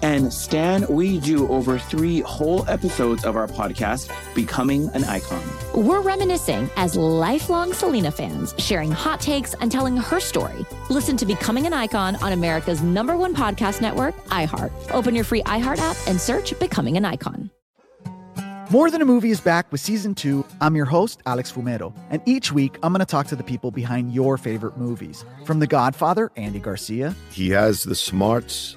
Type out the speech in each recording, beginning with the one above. And stan, we do over 3 whole episodes of our podcast, Becoming an Icon. We're reminiscing as lifelong Selena fans, sharing hot takes and telling her story. Listen to Becoming an Icon on America's #1 podcast network, iHeart. Open your free iHeart app and search Becoming an Icon. More Than a Movie is back with Season 2. I'm your host, Alex Fumero. And each week, I'm going to talk to the people behind your favorite movies. From The Godfather, Andy Garcia. He has the smarts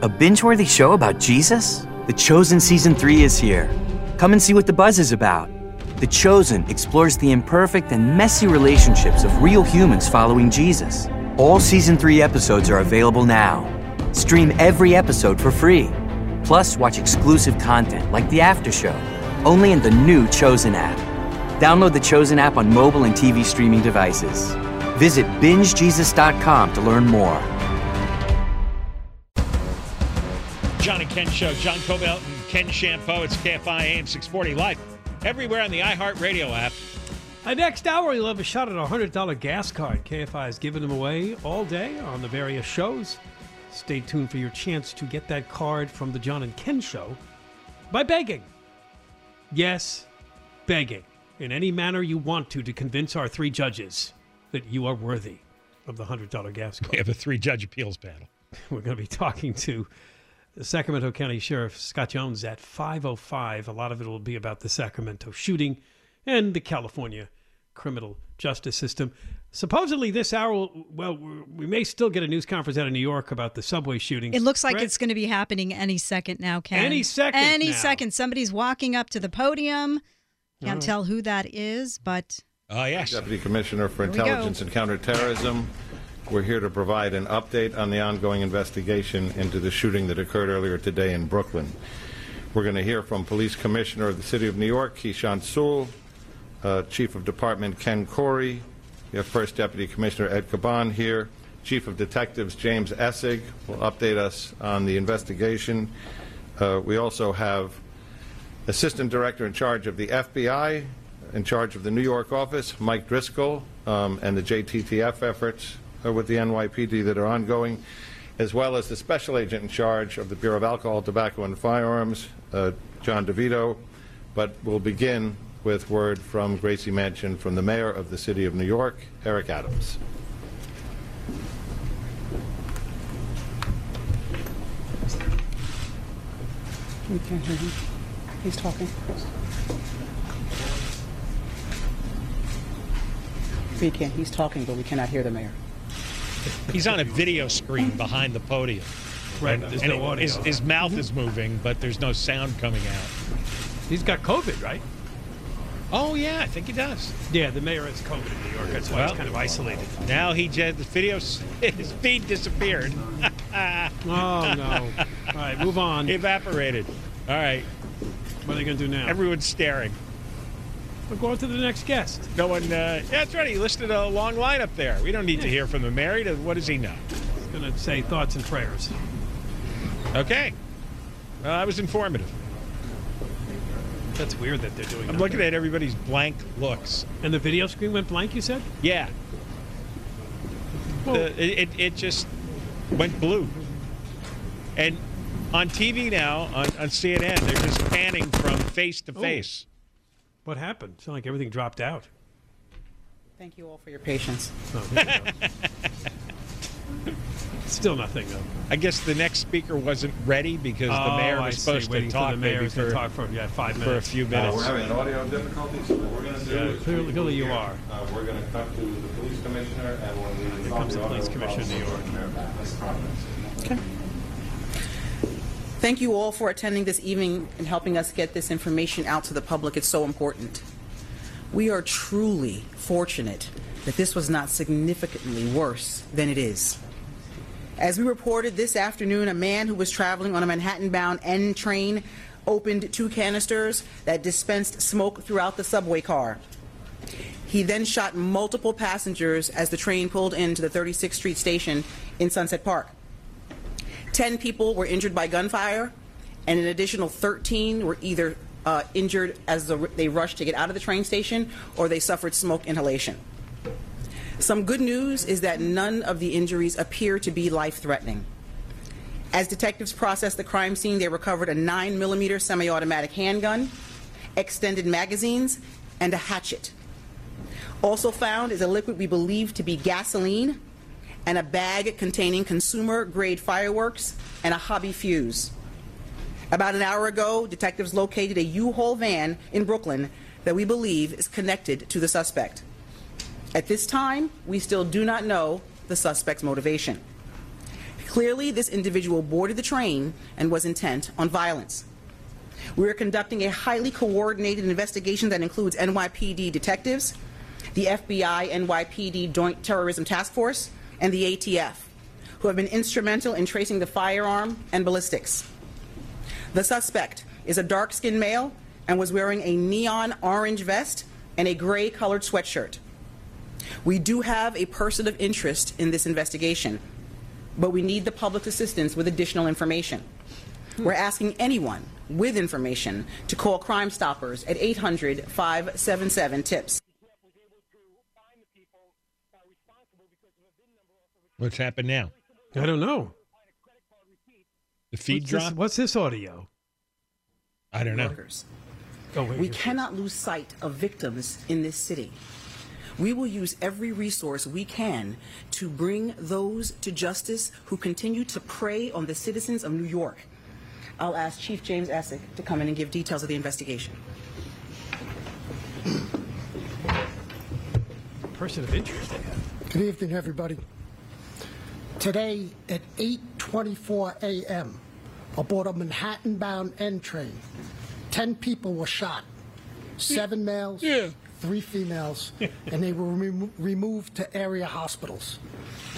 A binge-worthy show about Jesus? The Chosen Season 3 is here. Come and see what the buzz is about. The Chosen explores the imperfect and messy relationships of real humans following Jesus. All Season 3 episodes are available now. Stream every episode for free. Plus, watch exclusive content like The After Show, only in the new Chosen app. Download the Chosen app on mobile and TV streaming devices. Visit BingeJesus.com to learn more. John and Ken Show. John Kobylt and Ken Chiampou. It's KFI AM 640 live everywhere on the iHeartRadio app. Our next hour, you'll have a shot at a $100 gas card. KFI is giving them away all day on the various shows. Stay tuned for your chance to get that card from the John and Ken Show by begging. Yes, begging in any manner you want to convince our 3 judges that you are worthy of the $100 gas card. We have a 3-judge appeals panel. We're going to be talking to the Sacramento County Sheriff Scott Jones at 5:05. A lot of it will be about the Sacramento shooting and the California criminal justice system. Supposedly this hour, well, we may still get a news conference out of New York about the subway shootings. It looks like It's going to be happening any second now, Ken. Any second. Somebody's walking up to the podium. Can't tell who that is, but... yes. Deputy Commissioner for Intelligence and Counterterrorism. We're here to provide an update on the ongoing investigation into the shooting that occurred earlier today in Brooklyn. We're going to hear from Police Commissioner of the City of New York, Keechant Sewell, Chief of Department Ken Corey. We have First Deputy Commissioner Ed Caban here. Chief of Detectives James Essig will update us on the investigation. We also have Assistant Director in charge of the FBI, in charge of the New York office, Mike Driscoll, and the JTTF efforts with the NYPD that are ongoing, as well as the special agent in charge of the Bureau of Alcohol, Tobacco, and Firearms, John DeVito. But we'll begin with word from Gracie Manchin from the mayor of the city of New York, Eric Adams. We can't hear him. He's talking. We can't. He's talking, but we cannot hear the mayor. He's on a video screen behind the podium. Right. There's no audio. His mouth is moving, but there's no sound coming out. He's got COVID, right? Oh, yeah, I think he does. Yeah, the mayor has COVID in New York. That's why he's kind of isolated. Now the video, his feed disappeared. Oh, no. All right, move on. Evaporated. All right. What are they going to do now? Everyone's staring. We'll go on to the next guest. No one, that's right. He listed a long lineup there. We don't need to hear from the married. What does he know? He's going to say thoughts and prayers. Okay. I was informative. That's weird that they're doing that. I'm looking at everybody's blank looks. And the video screen went blank, you said? Yeah. Well, it just went blue. And on TV now, on CNN, they're just panning from face to face. What happened? It sounded like everything dropped out. Thank you all for your patience. Oh, there you go. Still nothing, though. I guess the next speaker wasn't ready because the mayor was supposed to talk. The mayor was going to talk for 5 minutes. For a few minutes. We're having audio difficulties, so what we're going to do is... Clearly you are. We're going to talk to the police commissioner, and when we... Here comes the police commissioner in New York. Okay. Thank you all for attending this evening and helping us get this information out to the public. It's so important. We are truly fortunate that this was not significantly worse than it is. As we reported this afternoon, a man who was traveling on a Manhattan-bound N train opened two canisters that dispensed smoke throughout the subway car. He then shot multiple passengers as the train pulled into the 36th Street station in Sunset Park. 10 people were injured by gunfire, and an additional 13 were either injured as they rushed to get out of the train station or they suffered smoke inhalation. Some good news is that none of the injuries appear to be life-threatening. As detectives processed the crime scene, they recovered a 9mm semi-automatic handgun, extended magazines, and a hatchet. Also found is a liquid we believe to be gasoline, and a bag containing consumer-grade fireworks and a hobby fuse. About an hour ago, detectives located a U-Haul van in Brooklyn that we believe is connected to the suspect. At this time, we still do not know the suspect's motivation. Clearly, this individual boarded the train and was intent on violence. We are conducting a highly coordinated investigation that includes NYPD detectives, the FBI NYPD Joint Terrorism Task Force, and the ATF, who have been instrumental in tracing the firearm and ballistics. The suspect is a dark-skinned male and was wearing a neon orange vest and a gray-colored sweatshirt. We do have a person of interest in this investigation, but we need the public's assistance with additional information. We're asking anyone with information to call Crime Stoppers at 800-577-TIPS. What's happened now? I don't know. The feed drop? What's this audio? I don't know. Oh, wait, we cannot lose sight of victims in this city. We will use every resource we can to bring those to justice who continue to prey on the citizens of New York. I'll ask Chief James Essig to come in and give details of the investigation. Person of interest they have. Good evening, everybody. Today at 8:24 a.m., aboard a Manhattan-bound N train, 10 people were shot, 7 males, 3 females, and they were removed to area hospitals.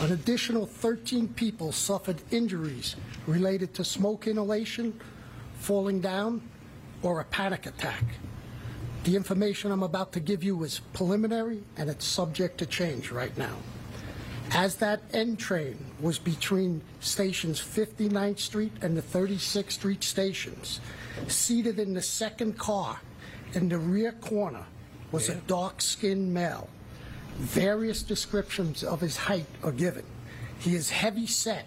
An additional 13 people suffered injuries related to smoke inhalation, falling down, or a panic attack. The information I'm about to give you is preliminary, and it's subject to change right now. As that N train was between stations 59th Street and the 36th Street stations, seated in the second car in the rear corner was a dark-skinned male. Various descriptions of his height are given. He is heavy-set,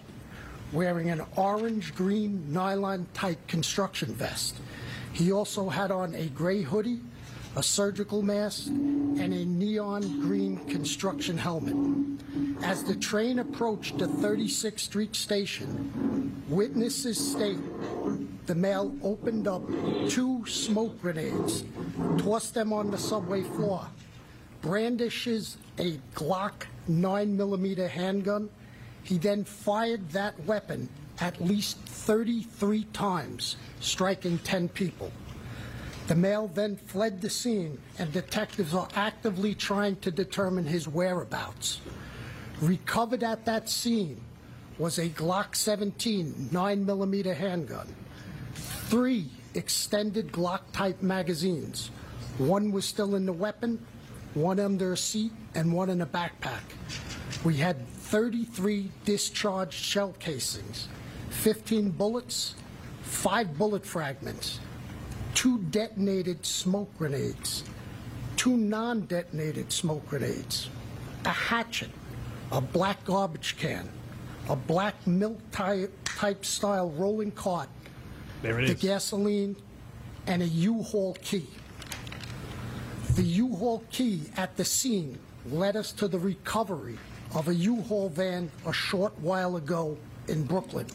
wearing an orange-green nylon-tight construction vest. He also had on a gray hoodie, a surgical mask, and a neon green construction helmet. As the train approached the 36th Street station, witnesses state the male opened up 2 smoke grenades, tossed them on the subway floor, brandishes a Glock 9mm handgun. He then fired that weapon at least 33 times, striking 10 people. The male then fled the scene, and detectives are actively trying to determine his whereabouts. Recovered at that scene was a Glock 17 9mm handgun, 3 extended Glock-type magazines, One was still in the weapon, one under a seat, and one in a backpack. We had 33 discharged shell casings, 15 bullets, 5 bullet fragments, 2 detonated smoke grenades, 2 non-detonated smoke grenades, a hatchet, a black garbage can, a black milk type style rolling cart, the gasoline, and a U-Haul key. The U-Haul key at the scene led us to the recovery of a U-Haul van a short while ago in Brooklyn.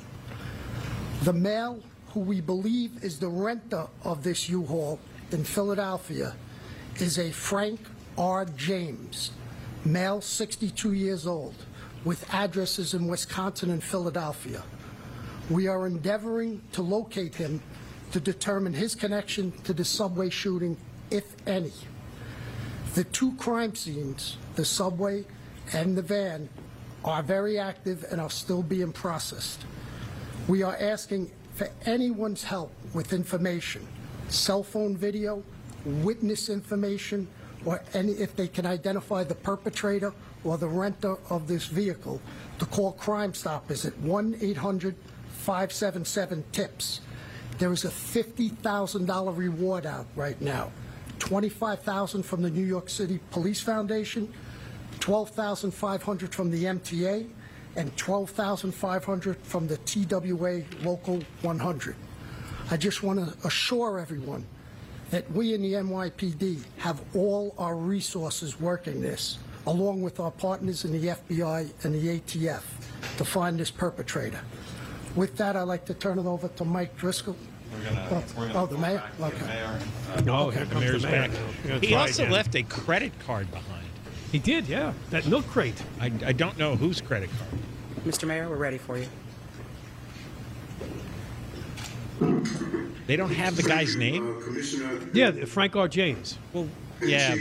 The male, who we believe is the renter of this U-Haul in Philadelphia, is a Frank R. James, male 62 years old, with addresses in Wisconsin and Philadelphia. We are endeavoring to locate him to determine his connection to the subway shooting, if any. The 2 crime scenes, the subway and the van, are very active and are still being processed. We are asking for anyone's help with information, cell phone video, witness information, or any, if they can identify the perpetrator or the renter of this vehicle, to call Crime Stoppers at 1-800-577-TIPS. There is a $50,000 reward out right now, $25,000 from the New York City Police Foundation, $12,500 from the MTA, and $12,500 from the TWA Local 100. I just want to assure everyone that we in the NYPD have all our resources working this, along with our partners in the FBI and the ATF, to find this perpetrator. With that, I'd like to turn it over to Mike Driscoll. We're gonna the mayor? Okay. The mayor's back. He also left a credit card behind. He did, yeah. That milk crate. I don't know whose credit card. Mr. Mayor, we're ready for you. They don't have the guy's name? Yeah, Frank R. James. Well, yeah,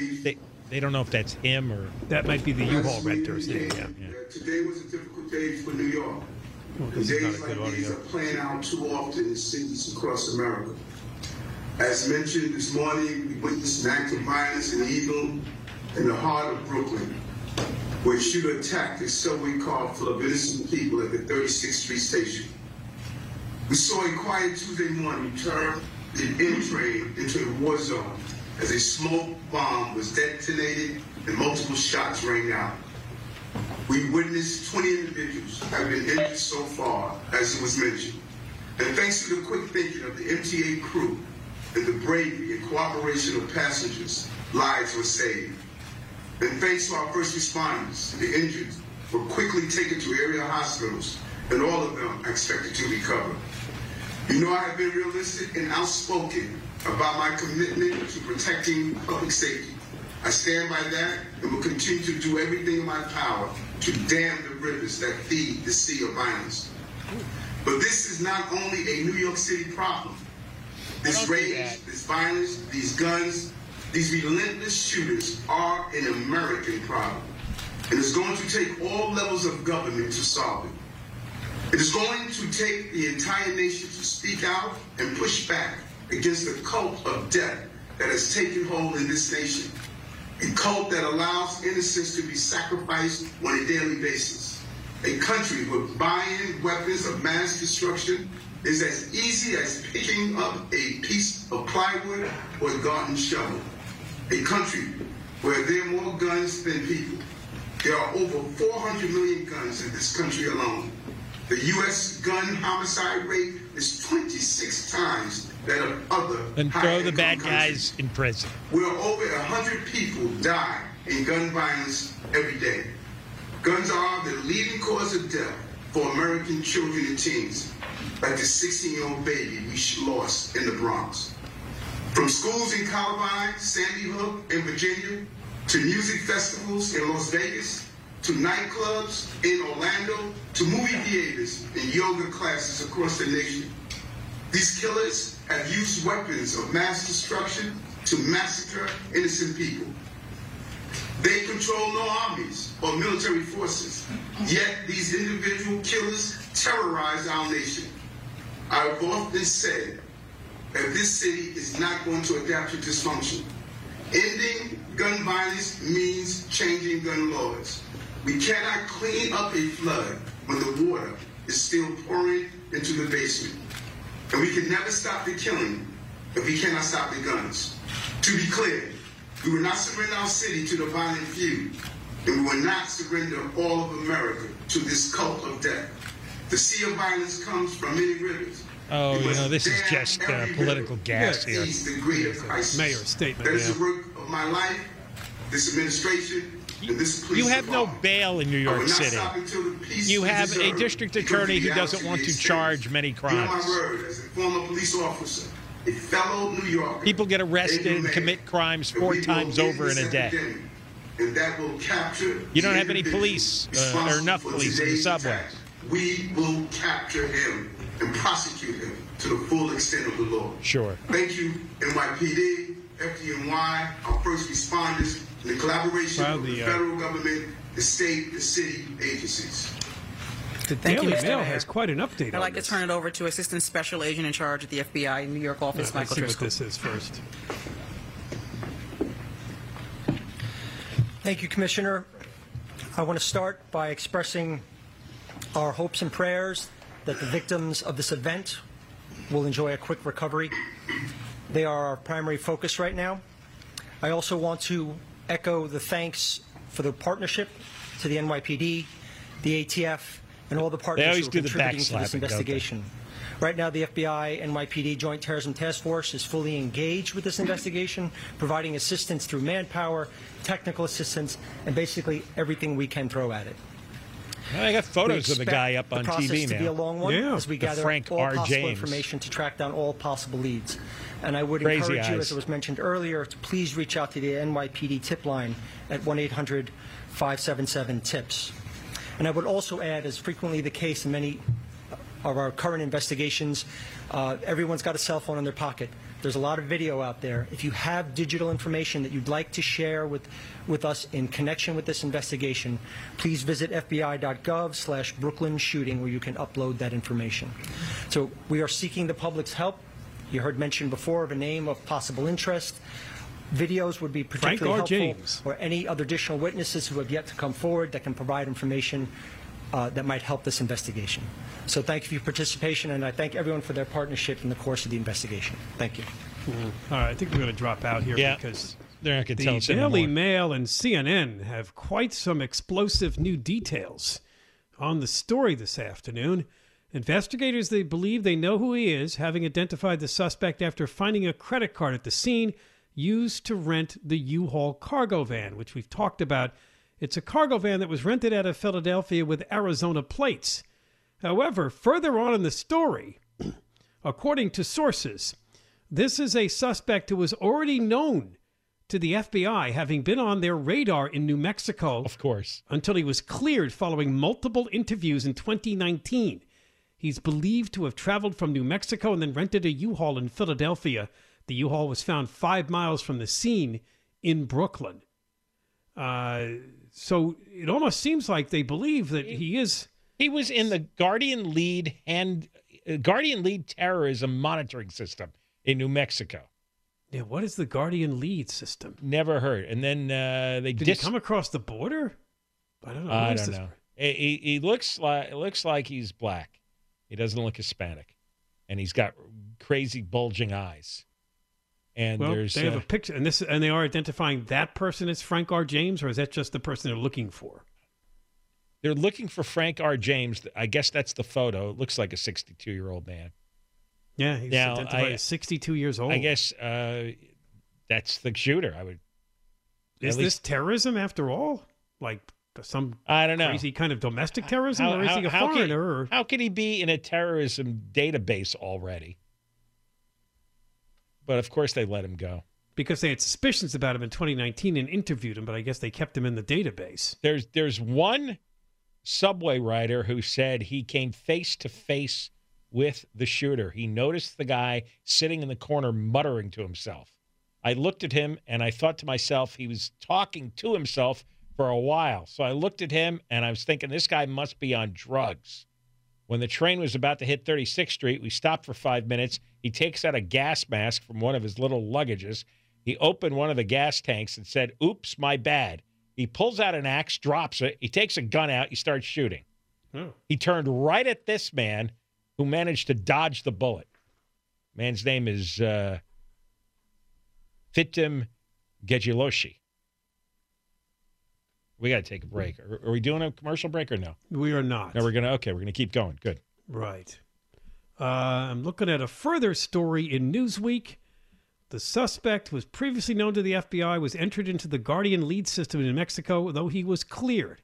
they don't know if that's him or... That might be the U-Haul renter's name, yeah. Today was a difficult day for New York. Well, days like these are playing out too often in cities across America. As mentioned this morning, we witnessed an act of violence in Eagle, in the heart of Brooklyn, where a shooter attacked a subway car full of innocent people at the 36th Street station. We saw a quiet Tuesday morning turn the N train into a war zone as a smoke bomb was detonated and multiple shots rang out. We witnessed 20 individuals have been injured so far, as it was mentioned. And thanks to the quick thinking of the MTA crew and the bravery and cooperation of passengers, lives were saved. And thanks to our first responders, the injured were quickly taken to area hospitals, and all of them are expected to recover. You know, I have been realistic and outspoken about my commitment to protecting public safety. I stand by that and will continue to do everything in my power to dam the rivers that feed the sea of violence. But this is not only a New York City problem. This rage, this violence, these guns, these relentless shooters are an American problem. And it's going to take all levels of government to solve it. It is going to take the entire nation to speak out and push back against the cult of death that has taken hold in this nation, a cult that allows innocence to be sacrificed on a daily basis. A country where buying weapons of mass destruction is as easy as picking up a piece of plywood or a garden shovel. A country where there are more guns than people. There are over 400 million guns in this country alone. The U.S. gun homicide rate is 26 times that of other and throw the bad guys countries in prison. Where over 100 people die in gun violence every day. Guns are the leading cause of death for American children and teens, like the 16-year-old baby we lost in the Bronx. From schools in Columbine, Sandy Hook, and Virginia, to music festivals in Las Vegas, to nightclubs in Orlando, to movie theaters and yoga classes across the nation. These killers have used weapons of mass destruction to massacre innocent people. They control no armies or military forces, yet these individual killers terrorize our nation. I have often said that this city is not going to adapt to dysfunction. Ending gun violence means changing gun laws. We cannot clean up a flood when the water is still pouring into the basement. And we can never stop the killing if we cannot stop the guns. To be clear, we will not surrender our city to the violent few, and we will not surrender all of America to this cult of death. The sea of violence comes from many rivers. Oh, you know, this is just political gas here. Mayor's statement. That is the work of my life, this administration, and this police. You have no bail in New York City. You have a district attorney who doesn't want to charge many crimes. Hear my word as a former police officer, a fellow New Yorker. People get arrested and commit crimes 4 times over in a day. And that will capture. You don't have any police or enough police in the subway. We will capture him and prosecute him to the full extent of the law. Sure. Thank you, NYPD, FDNY, our first responders, and the collaboration of the federal government, the state, the city agencies. The Daily Mail has quite an update on this. I'd like to turn it over to Assistant Special Agent in charge at the FBI in New York office, Michael Driscoll. Let's see what this is first. Thank you, Commissioner. I want to start by expressing our hopes and prayers that the victims of this event will enjoy a quick recovery. They are our primary focus right now. I also want to echo the thanks for the partnership to the NYPD, the ATF, and all the partners who are contributing to this investigation. Right now, the FBI NYPD Joint Terrorism Task Force is fully engaged with this investigation, providing assistance through manpower, technical assistance, and basically everything we can throw at it. I got photos of the guy up on TV now. To be a long one, as we gather all possible information to track down all possible leads. And I would encourage you, as it was mentioned earlier, to please reach out to the NYPD tip line at 1-800-577-TIPS. And I would also add, as frequently the case in many of our current investigations, everyone's got a cell phone in their pocket. There's a lot of video out there. If you have digital information that you'd like to share with us in connection with this investigation, please visit fbi.gov/Brooklyn shooting, where you can upload that information. So we are seeking the public's help. You heard mentioned before of a name of possible interest. Videos would be particularly helpful, James, or any other additional witnesses who have yet to come forward that can provide information that might help this investigation. So thank you for your participation, and I thank everyone for their partnership in the course of the investigation. Thank you. All right, I think we're going to drop out here because they're not going to tell us anymore. The Daily Mail and CNN have quite some explosive new details on the story this afternoon. Investigators, they believe they know who he is, having identified the suspect after finding a credit card at the scene used to rent the U-Haul cargo van, which we've talked about. It's a cargo van that was rented out of Philadelphia with Arizona plates. However, further on in the story, according to sources, this is a suspect who was already known to the FBI, having been on their radar in New Mexico. Of course. Until he was cleared following multiple interviews in 2019. He's believed to have traveled from New Mexico and then rented a U-Haul in Philadelphia. The U-Haul was found 5 miles from the scene in Brooklyn. So it almost seems like they believe that he is... He was in the Guardian Lead Terrorism Monitoring System in New Mexico. Yeah, what is the Guardian Lead system? Never heard. And then they did he come across the border? I don't know. I don't know. He looks like he's black. He doesn't look Hispanic, and he's got crazy bulging eyes. And well, they have a picture, and this, and they are identifying that person as Frank R. James, or is that just the person they're looking for? They're looking for Frank R. James. I guess that's the photo. It looks like a 62-year-old man. Yeah, he's identified as 62 years old. I guess that's the shooter. I would. Is this terrorism after all? Like some crazy kind of domestic terrorism, or is he a foreigner? How could he be in a terrorism database already? But of course they let him go. Because they had suspicions about him in 2019 and interviewed him, but I guess they kept him in the database. There's one subway rider who said he came face to face with the shooter. He noticed the guy sitting in the corner muttering to himself. I looked at him and I thought to myself, he was talking to himself for a while. So I looked at him and I was thinking, this guy must be on drugs. When the train was about to hit 36th Street, we stopped for 5 minutes. He takes out a gas mask from one of his little luggages He opened one of the gas tanks and said, "Oops, my bad." He pulls out an axe, drops it. He takes a gun out. He starts shooting. He turned right at this man who managed to dodge the bullet. Man's name is Fitim Gjeloshi. We got to take a break. Are we doing a commercial break or no? We are not. No, we're going to. Okay, we're going to keep going. Good. Right. I'm looking at a further story in Newsweek. The suspect, who was previously known to the FBI, was entered into the Guardian lead system in Mexico, though he was cleared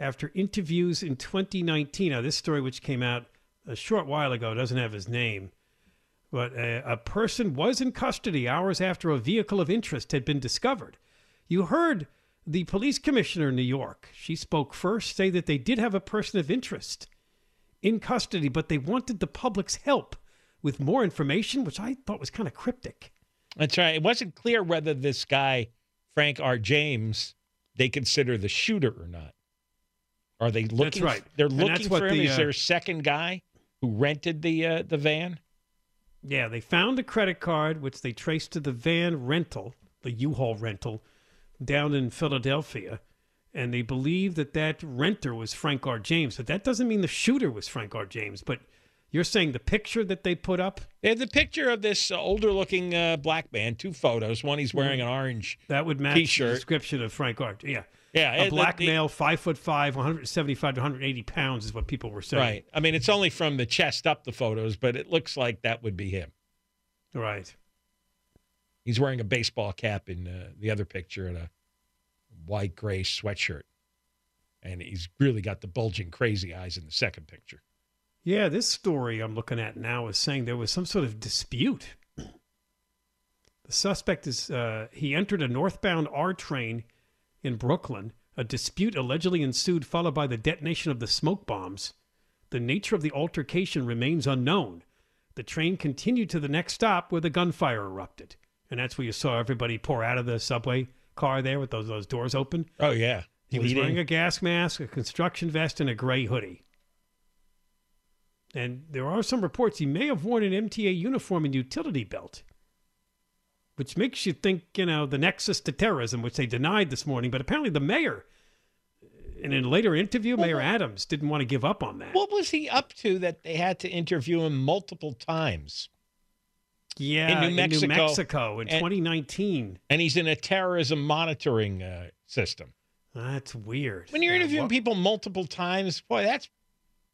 after interviews in 2019. Now, this story, which came out a short while ago, doesn't have his name. But a person was in custody hours after a vehicle of interest had been discovered. You heard the police commissioner in New York. She spoke first, say that they did have a person of interest in custody, but they wanted the public's help with more information, which I thought was kind of cryptic. That's right. It wasn't clear whether this guy, Frank R. James, they consider the shooter or not. Are they looking? That's right. They're looking for him. Is there a second guy who rented the van? Yeah, they found the credit card, which they traced to the van rental, the U-Haul rental, down in Philadelphia. And they believe that that renter was Frank R. James. But that doesn't mean the shooter was Frank R. James. But you're saying the picture that they put up? They had the picture of this older-looking black man, two photos. One, he's wearing an orange T-shirt. That would match the description of Frank R. Yeah. Yeah, a black male, 5'5", 175 to 180 pounds is what people were saying. Right. I mean, it's only from the chest up the photos, but it looks like that would be him. Right. He's wearing a baseball cap in the other picture and a white gray sweatshirt. And he's really got the bulging crazy eyes in the second picture. Yeah, this story I'm looking at now is saying there was some sort of dispute. The suspect is, he entered a northbound R train in Brooklyn. A dispute allegedly ensued, followed by the detonation of the smoke bombs. The nature of the altercation remains unknown. The train continued to the next stop where the gunfire erupted. And that's where you saw everybody pour out of the subway car there with those doors open. Oh, yeah. He was wearing a gas mask, a construction vest, and a gray hoodie. And there are some reports he may have worn an MTA uniform and utility belt, which makes you think, you know, the nexus to terrorism, which they denied this morning. But apparently the mayor, in a later interview, Mayor Adams, didn't want to give up on that. What was he up to that they had to interview him multiple times? Yeah, in New Mexico in 2019. And he's in a terrorism monitoring system. That's weird. When you're interviewing people multiple times, boy, that's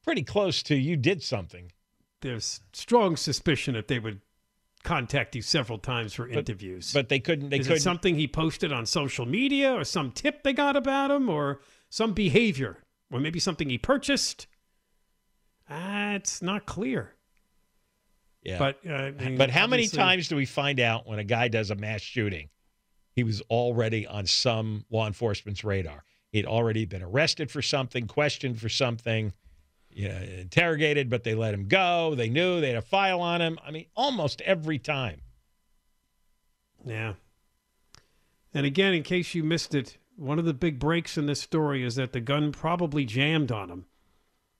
pretty close to you did something. There's strong suspicion that they would contact you several times for interviews. But they couldn't. Is it something he posted on social media or some tip they got about him or some behavior or maybe something he purchased? It's not clear. Yeah. But how many times do we find out when a guy does a mass shooting, he was already on some law enforcement's radar? He'd already been arrested for something, questioned for something. Yeah, interrogated, but they let him go. They knew they had a file on him. I mean, almost every time. Yeah. And again, in case you missed it, one of the big breaks in this story is that the gun probably jammed on him,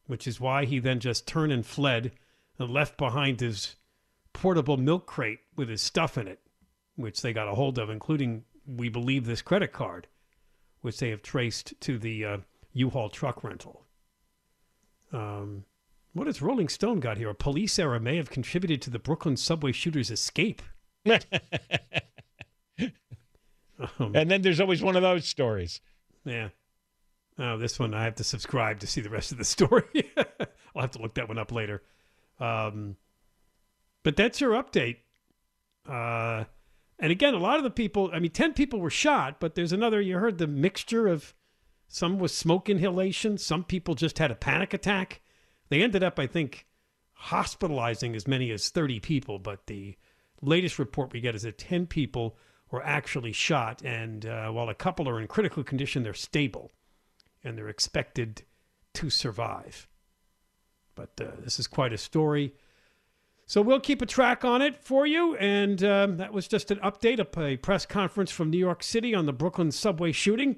which is why he then just turned and fled and left behind his portable milk crate with his stuff in it, which they got a hold of, including, we believe, this credit card, which they have traced to the U-Haul truck rental. What has Rolling Stone got here? A police error may have contributed to the Brooklyn subway shooter's escape. And then there's always one of those stories. Yeah. Oh, this one I have to subscribe to see the rest of the story. I'll have to look that one up later. But that's your update. And again, a lot of the people, 10 people were shot, but there's another, you heard the mixture of some was smoke inhalation. Some people just had a panic attack. They ended up, I think, hospitalizing as many as 30 people. But the latest report we get is that 10 people were actually shot. And while a couple are in critical condition, they're stable. And they're expected to survive. But this is quite a story. So we'll keep a track on it for you. And that was just an update of a press conference from New York City on the Brooklyn subway shooting.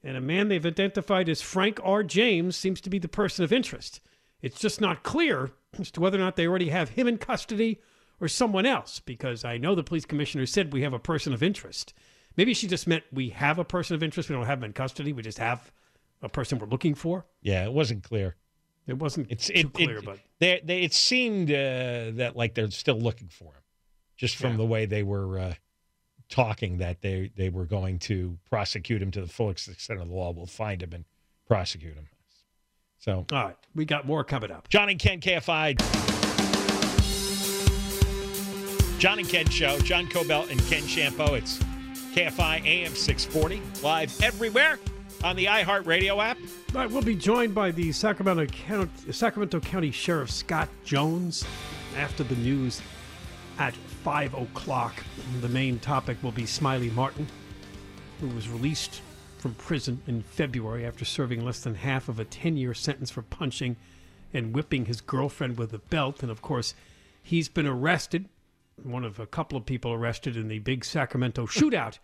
And a man they've identified as Frank R. James seems to be the person of interest. It's just not clear as to whether or not they already have him in custody or someone else, because I know the police commissioner said we have a person of interest. Maybe she just meant we have a person of interest. We don't have him in custody. We just have a person we're looking for. Yeah, it wasn't clear. It wasn't too clear, but it seemed that like they're still looking for him, just from the way they were talking, that they were going to prosecute him to the full extent of the law. We'll find him and prosecute him. So, all right, we got more coming up. John and Ken, KFI. John and Ken Show. John Kobylt and Ken Chiampou. It's KFI AM 640, live everywhere on the iHeartRadio app. All right, we'll be joined by the Sacramento County Sheriff Scott Jones after the news at 5 o'clock. The main topic will be Smiley Martin, who was released from prison in February after serving less than half of a 10-year sentence for punching and whipping his girlfriend with a belt. And, of course, he's been arrested, one of a couple of people arrested in the big Sacramento shootout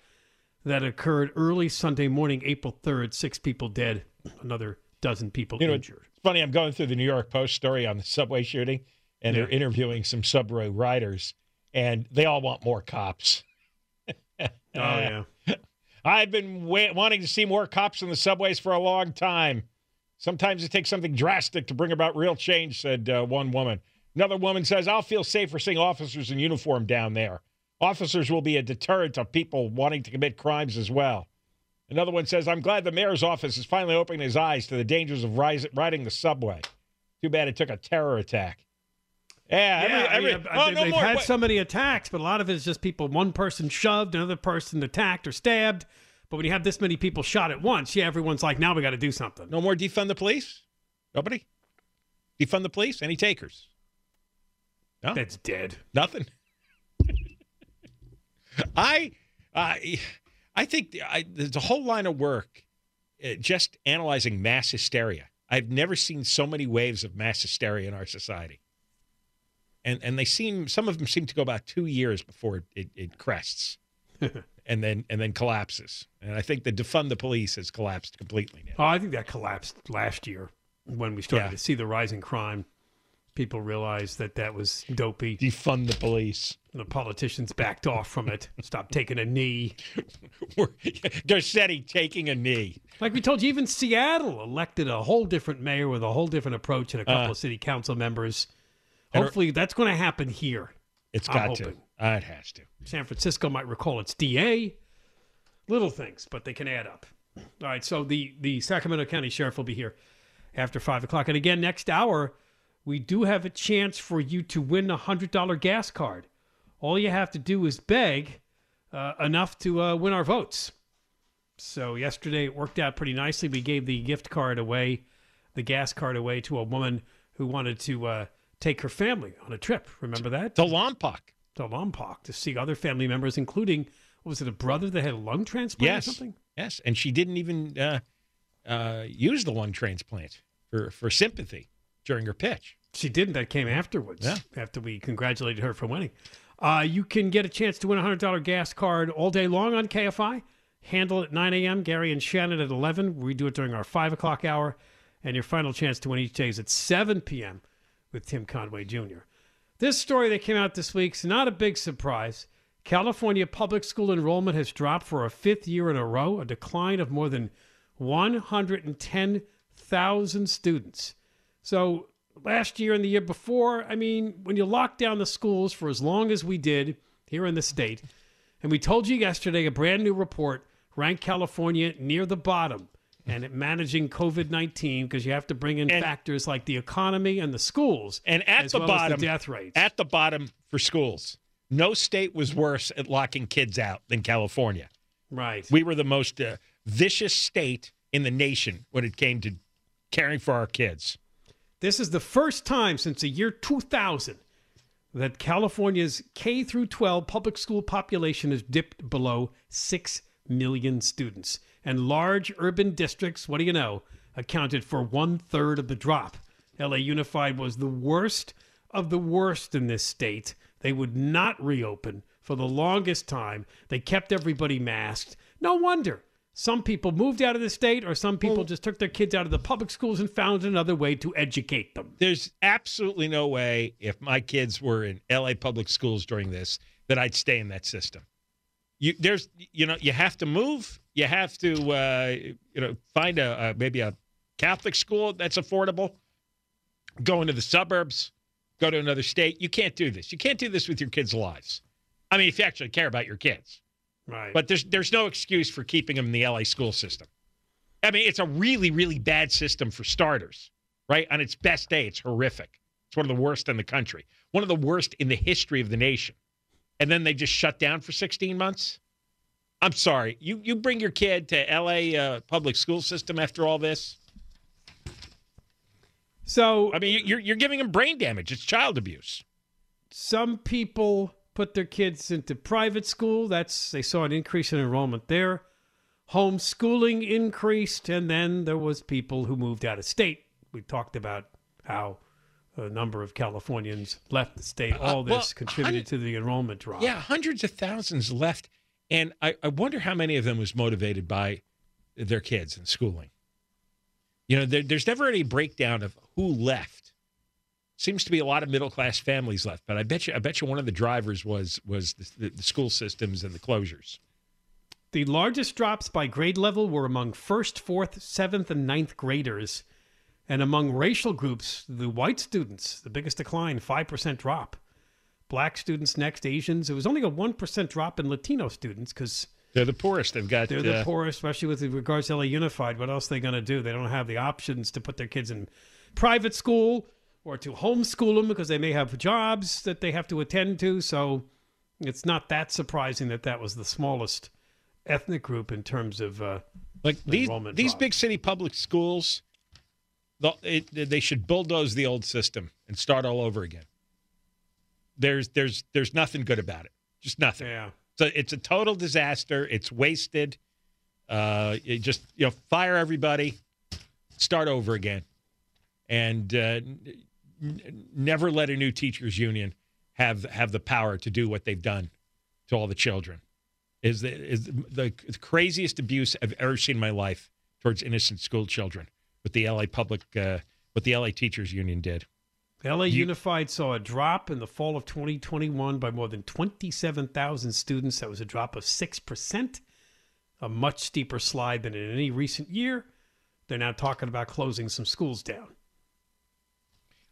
that occurred early Sunday morning, April 3rd. 6 people dead, another dozen people injured. It's funny, I'm going through the New York Post story on the subway shooting, and they're interviewing some subway riders, and they all want more cops. Oh, yeah. I've been wanting to see more cops in the subways for a long time. Sometimes it takes something drastic to bring about real change, said one woman. Another woman says, I'll feel safer seeing officers in uniform down there. Officers will be a deterrent of people wanting to commit crimes as well. Another one says, I'm glad the mayor's office is finally opening his eyes to the dangers of riding the subway. Too bad it took a terror attack. Yeah, they've had so many attacks, but a lot of it is just people, one person shoved, another person attacked or stabbed. But when you have this many people shot at once, yeah, everyone's like, now we got to do something. No more defund the police? Nobody? Defund the police? Any takers? No? That's dead. Nothing. I think there's a whole line of work just analyzing mass hysteria. I've never seen so many waves of mass hysteria in our society. And they seem, some of them seem to go about 2 years before it crests and then collapses. And I think the defund the police has collapsed completely now. Oh, I think that collapsed last year when we started to see the rising crime. People realized that was dopey. Defund the police. And the politicians backed off from it. Stopped taking a knee. Garcetti taking a knee. Like we told you, even Seattle elected a whole different mayor with a whole different approach and a couple of city council members. Hopefully that's going to happen here. It's got to. It has to. San Francisco might recall its DA. Little things, but they can add up. All right, so the Sacramento County Sheriff will be here after 5 o'clock. And again, next hour, we do have a chance for you to win a $100 gas card. All you have to do is beg enough to win our votes. So yesterday it worked out pretty nicely. We gave the gift card away, the gas card away to a woman who wanted to... take her family on a trip. Remember that? To Lompoc to see other family members, including, was it a brother that had a lung transplant or something? Yes, and she didn't even use the lung transplant for sympathy during her pitch. She didn't. That came afterwards, after we congratulated her for winning. You can get a chance to win a $100 gas card all day long on KFI. Handle at 9 a.m. Gary and Shannon at 11. We do it during our 5 o'clock hour. And your final chance to win each day is at 7 p.m. with Tim Conway Jr. This story that came out this week is not a big surprise. California public school enrollment has dropped for a fifth year in a row, a decline of more than 110,000 students. So last year and the year before, I mean, when you lock down the schools for as long as we did here in the state, and we told you yesterday a brand new report ranked California near the bottom. And managing COVID-19, because you have to bring in factors like the economy and the schools, and at the bottom, the death rates. At the bottom for schools, no state was worse at locking kids out than California. Right, we were the most vicious state in the nation when it came to caring for our kids. This is the first time since the year 2000 that California's K through 12 public school population has dipped below 6 million students. And large urban districts, what do you know, accounted for 1/3 of the drop. LA Unified was the worst of the worst in this state. They would not reopen for the longest time. They kept everybody masked. No wonder Some people moved out of the state, or some people just took their kids out of the public schools and found another way to educate them. There's absolutely no way, if my kids were in LA public schools during this, that I'd stay in that system. You have to move. You have to, find maybe a Catholic school that's affordable. Go into the suburbs. Go to another state. You can't do this. You can't do this with your kids' lives. I mean, if you actually care about your kids. Right. But there's no excuse for keeping them in the LA school system. I mean, it's a really, really bad system for starters, right? On its best day, it's horrific. It's one of the worst in the country. One of the worst in the history of the nation. And then they just shut down for 16 months? I'm sorry. You bring your kid to LA public school system after all this? So I mean, you're giving them brain damage. It's child abuse. Some people put their kids into private school. They saw an increase in enrollment there. Homeschooling increased, and then there was people who moved out of state. We talked about how a number of Californians left the state. All this contributed to the enrollment drop. Yeah, hundreds of thousands left, and I wonder how many of them was motivated by their kids and schooling. You know, there's never any breakdown of who left. Seems to be a lot of middle-class families left, but I bet you one of the drivers was the school systems and the closures. The largest drops by grade level were among 1st, 4th, 7th, and 9th graders. And among racial groups, the white students, the biggest decline, 5% drop. Black students next, Asians. It was only a 1% drop in Latino students because... They're the poorest. They're the poorest, especially with regards to LA Unified. What else are they going to do? They don't have the options to put their kids in private school or to homeschool them because they may have jobs that they have to attend to. So it's not that surprising that was the smallest ethnic group in terms of enrollment. These big city public schools, they should bulldoze the old system and start all over again. There's nothing good about it. Just nothing. Yeah. So it's a total disaster. It's wasted. Fire everybody, start over again, and never let a new teachers union have the power to do what they've done to all the children. Is the craziest abuse I've ever seen in my life towards innocent school children. What the LA LA teachers union did. LA Unified saw a drop in the fall of 2021 by more than 27,000 students. That was a drop of 6%, a much steeper slide than in any recent year. They're now talking about closing some schools down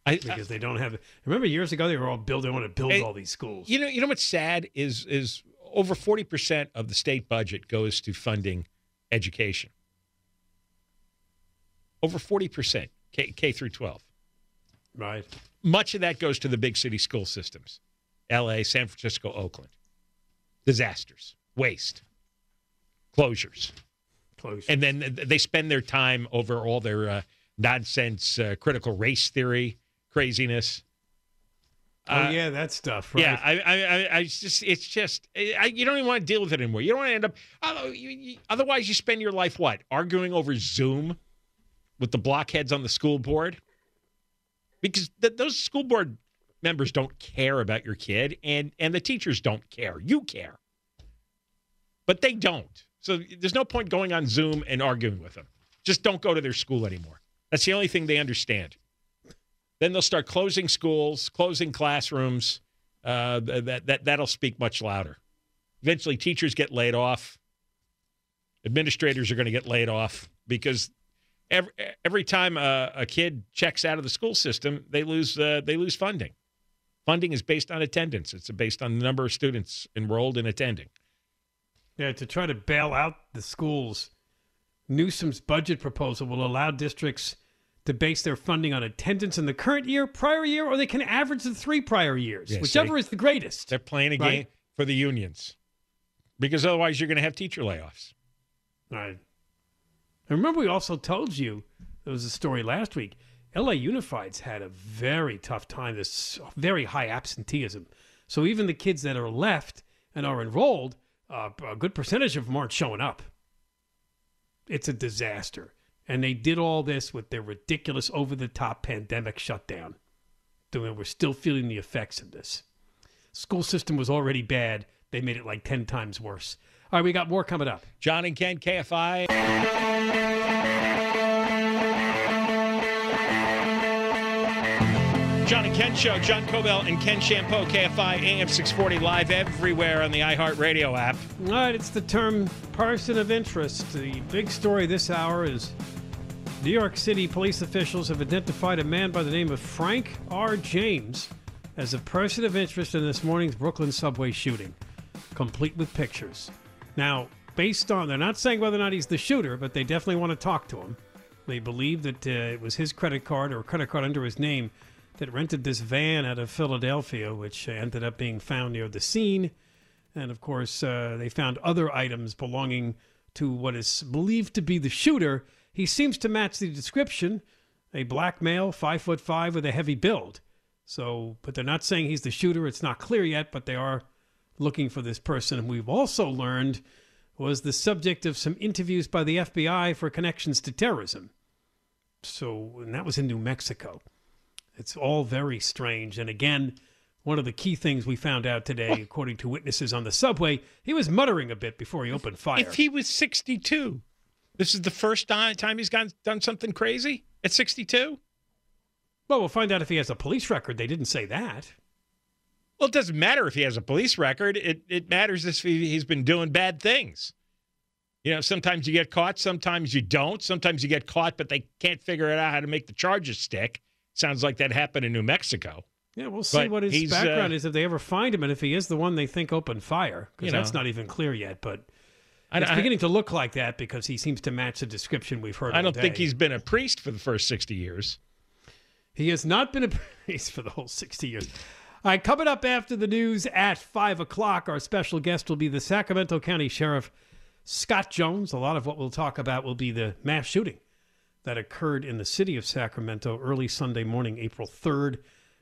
because they don't have. Remember, years ago they wanted to build all these schools. You know what's sad is over 40% of the state budget goes to funding education. Over 40% K through 12. Right. Much of that goes to the big city school systems. LA, San Francisco, Oakland. Disasters. Waste. Closures. And then they spend their time over all their nonsense, critical race theory, craziness. Oh, yeah, that stuff, right? Yeah, I you don't even want to deal with it anymore. You don't want to end up, otherwise you spend your life, what, arguing over Zoom with the blockheads on the school board? Because those school board members don't care about your kid, and the teachers don't care. You care. But they don't. So there's no point going on Zoom and arguing with them. Just don't go to their school anymore. That's the only thing they understand. Then they'll start closing schools, closing classrooms. That'll speak much louder. Eventually, teachers get laid off. Administrators are going to get laid off because... Every time a kid checks out of the school system, they lose funding. Funding is based on attendance. It's based on the number of students enrolled and attending. Yeah, to try to bail out the schools, Newsom's budget proposal will allow districts to base their funding on attendance in the current year, prior year, or they can average the 3 prior years, whichever is the greatest. They're playing a game for the unions because otherwise you're going to have teacher layoffs. All right. And remember, we also told you, there was a story last week, LA Unified's had a very tough time, this very high absenteeism. So even the kids that are left and are enrolled, a good percentage of them aren't showing up. It's a disaster. And they did all this with their ridiculous over-the-top pandemic shutdown. We're still feeling the effects of this. School system was already bad. They made it like 10 times worse. All right, we got more coming up. John and Ken, KFI. John and Ken Show, John Kobylt and Ken Chiampou, KFI AM 640, live everywhere on the iHeartRadio app. All right, it's the term person of interest. The big story this hour is New York City police officials have identified a man by the name of Frank R. James as a person of interest in this morning's Brooklyn subway shooting, complete with pictures. Now, based on, they're not saying whether or not he's the shooter, but they definitely want to talk to him. They believe that it was his credit card or a credit card under his name that rented this van out of Philadelphia, which ended up being found near the scene. And, of course, they found other items belonging to what is believed to be the shooter. He seems to match the description, a black male, 5'5", with a heavy build. So, but they're not saying he's the shooter. It's not clear yet, but they are looking for this person. And we've also learned was the subject of some interviews by the FBI for connections to terrorism. So, and that was in New Mexico. It's all very strange. And again, one of the key things we found out today, according to witnesses on the subway, he was muttering a bit before he opened fire. If he was 62, this is the first time he's done something crazy at 62? Well, we'll find out if he has a police record. They didn't say that. Well, it doesn't matter if he has a police record. It matters if he's been doing bad things. You know, sometimes you get caught, sometimes you don't. Sometimes you get caught, but they can't figure it out how to make the charges stick. Sounds like that happened in New Mexico. Yeah, we'll see what his background is if they ever find him, and if he is the one they think opened fire, because that's not even clear yet. But it's beginning to look like that because he seems to match the description we've heard. I don't think he's been a priest for the first 60 years. He has not been a priest for the whole 60 years. All right, coming up after the news at 5 o'clock, our special guest will be the Sacramento County Sheriff Scott Jones. A lot of what we'll talk about will be the mass shooting that occurred in the city of Sacramento early Sunday morning, April 3rd.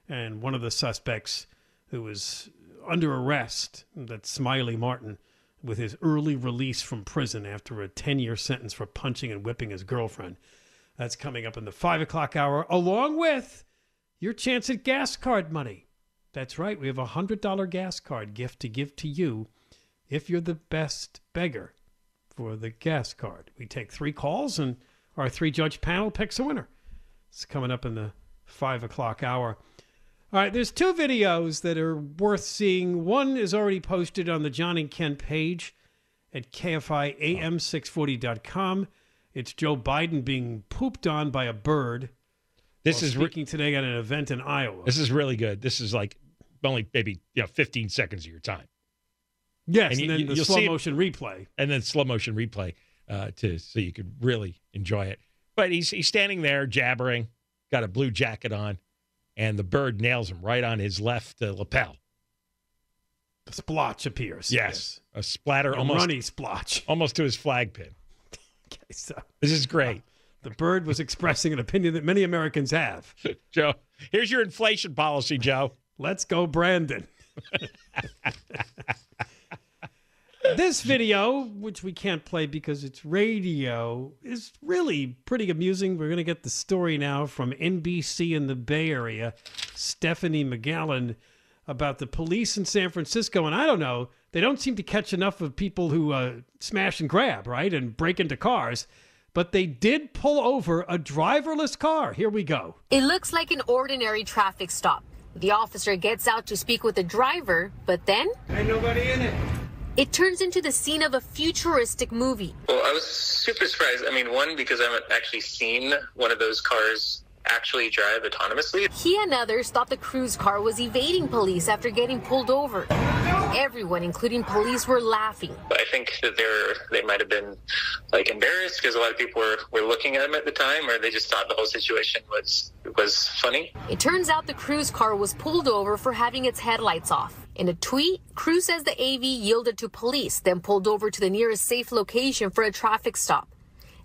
And one of the suspects who was under arrest, that's Smiley Martin, with his early release from prison after a 10-year sentence for punching and whipping his girlfriend. That's coming up in the 5 o'clock hour, along with your chance at gas card money. That's right. We have a $100 gas card gift to give to you if you're the best beggar for the gas card. We take 3 calls and our 3-judge panel picks a winner. It's coming up in the 5 o'clock hour. All right, there's 2 videos that are worth seeing. One is already posted on the John and Ken page at KFIAM640.com. It's Joe Biden being pooped on by a bird. This is speaking today at an event in Iowa. This is really good. This is like only maybe 15 seconds of your time. Yes, and then the slow-motion replay. And then slow-motion replay. So you could really enjoy it. But he's standing there jabbering, got a blue jacket on, and the bird nails him right on his left lapel. The splotch appears. Yes. A splatter, almost runny splotch. Almost to his flag pin. Okay, so, this is great. The bird was expressing an opinion that many Americans have. Joe, here's your inflation policy, Joe. Let's go, Brandon. This video, which we can't play because it's radio, is really pretty amusing. We're going to get the story now from NBC in the Bay Area, Stephanie McGowan, about the police in San Francisco. And I don't know, they don't seem to catch enough of people who smash and grab, right, and break into cars. But they did pull over a driverless car. Here we go. It looks like an ordinary traffic stop. The officer gets out to speak with the driver, but then... Ain't nobody in it. It turns into the scene of a futuristic movie. Well, I was super surprised. I mean, one, because I haven't actually seen one of those cars actually drive autonomously. He and others thought the Cruise car was evading police after getting pulled over. Everyone, including police, were laughing. I think that they might have been like embarrassed because a lot of people were looking at him at the time, or they just thought the whole situation was funny. It turns out the Cruise car was pulled over for having its headlights off. In a tweet, Cruise says the AV yielded to police, then pulled over to the nearest safe location for a traffic stop,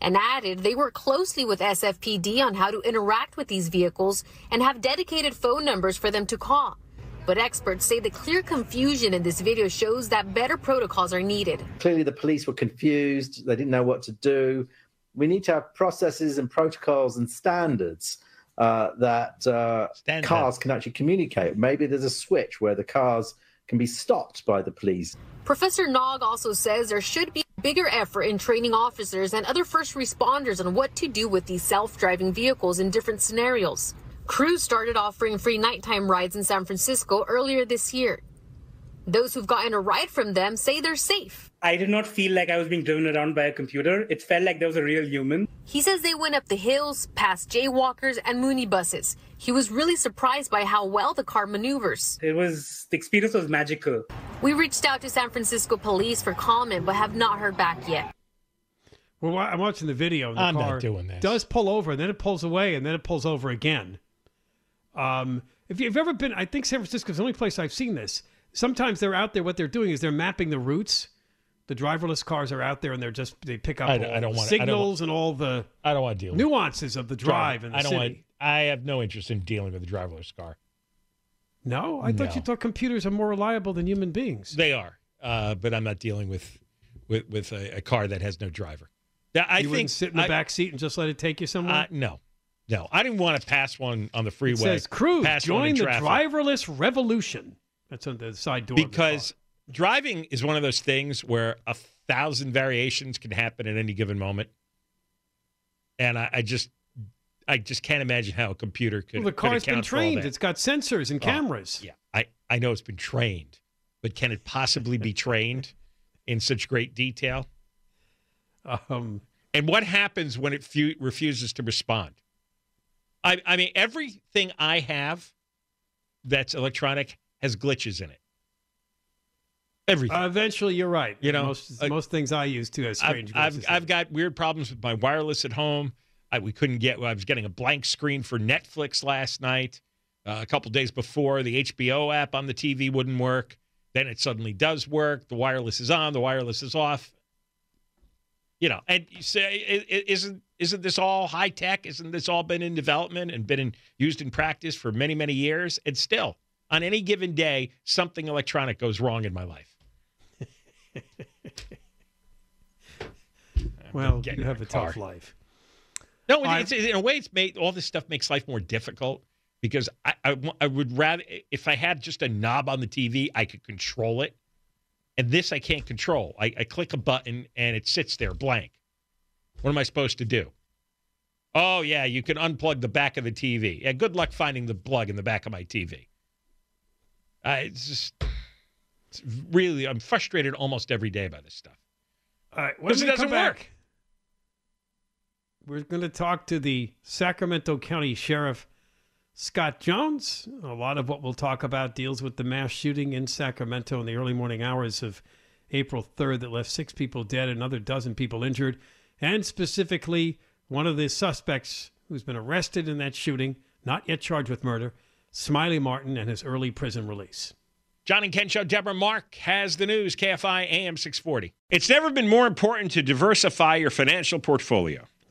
and added they work closely with SFPD on how to interact with these vehicles and have dedicated phone numbers for them to call. But experts say the clear confusion in this video shows that better protocols are needed. Clearly the police were confused. They didn't know what to do. We need to have processes and protocols and standards that cars can actually communicate. Maybe there's a switch where the cars can be stopped by the police. Professor Nog also says there should be a bigger effort in training officers and other first responders on what to do with these self-driving vehicles in different scenarios. Cruise started offering free nighttime rides in San Francisco earlier this year. Those who've gotten a ride from them say they're safe. I did not feel like I was being driven around by a computer. It felt like there was a real human. He says they went up the hills, past jaywalkers and Mooney buses. He was really surprised by how well the car maneuvers. The experience was magical. We reached out to San Francisco police for comment, but have not heard back yet. Well, I'm watching the video. The I'm car not doing this. Does pull over, and then it pulls away, and then it pulls over again. If you've ever been, I think San Francisco is the only place I've seen this. Sometimes they're out there. What they're doing is they're mapping the routes. The driverless cars are out there, and they pick up signals and all the nuances of the drive in the city. I have no interest in dealing with a driverless car. No, I thought you thought computers are more reliable than human beings. They are, but I'm not dealing with a car that has no driver. You wouldn't sit in the back seat and just let it take you somewhere. No, I didn't want to pass one on the freeway. It says, Cruise, join the driverless revolution. That's on the side door. Because driving is one of those things where 1,000 variations can happen at any given moment. And I just can't imagine how a computer could. Well, the car's been trained. It's got sensors and cameras. Yeah, I know it's been trained, but can it possibly be trained in such great detail? And what happens when it refuses to respond? I mean, everything I have that's electronic has glitches in it. Everything. Eventually, you're right. You know, most things I use too have strange glitches. I've got weird problems with my wireless at home. I was getting a blank screen for Netflix last night. A couple days before, the HBO app on the TV wouldn't work. Then it suddenly does work. The wireless is on. The wireless is off. You know, and you say, isn't this all high tech? Isn't this all been in development and been used in practice for many, many years? And still, on any given day, something electronic goes wrong in my life. Well, you have a tough life. No, in a way, it's made all this stuff makes life more difficult because I would rather, if I had just a knob on the TV, I could control it. And this I can't control. I click a button and it sits there blank. What am I supposed to do? Oh, yeah, you can unplug the back of the TV. Yeah, good luck finding the plug in the back of my TV. I'm frustrated almost every day by this stuff. All right, because it doesn't work. We're going to talk to the Sacramento County Sheriff, Scott Jones. A lot of what we'll talk about deals with the mass shooting in Sacramento in the early morning hours of April 3rd that left 6 people dead, another dozen people injured, and specifically one of the suspects who's been arrested in that shooting, not yet charged with murder, Smiley Martin, and his early prison release. John and Ken Show, Deborah Mark has the news, KFI AM 640. It's never been more important to diversify your financial portfolio.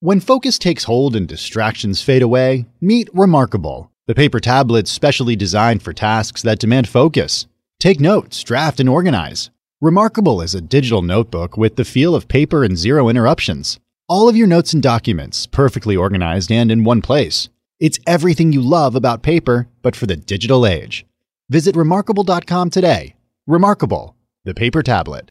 When focus takes hold and distractions fade away, meet Remarkable, the paper tablet specially designed for tasks that demand focus. Take notes, draft, and organize. Remarkable is a digital notebook with the feel of paper and zero interruptions. All of your notes and documents, perfectly organized and in one place. It's everything you love about paper, but for the digital age. Visit Remarkable.com today. Remarkable, the paper tablet.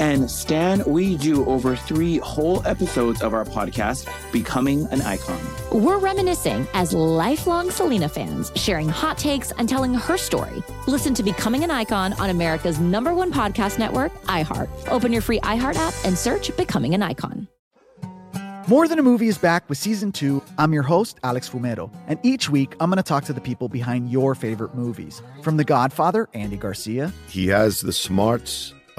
And stan we do over 3 whole episodes of our podcast, Becoming an Icon. We're reminiscing as lifelong Selena fans, sharing hot takes and telling her story. Listen to Becoming an Icon on America's #1 podcast network, iHeart. Open your free iHeart app and search Becoming an Icon. More Than a Movie is back with Season 2. I'm your host, Alex Fumero. And each week, I'm going to talk to the people behind your favorite movies. From The Godfather, Andy Garcia. He has the smarts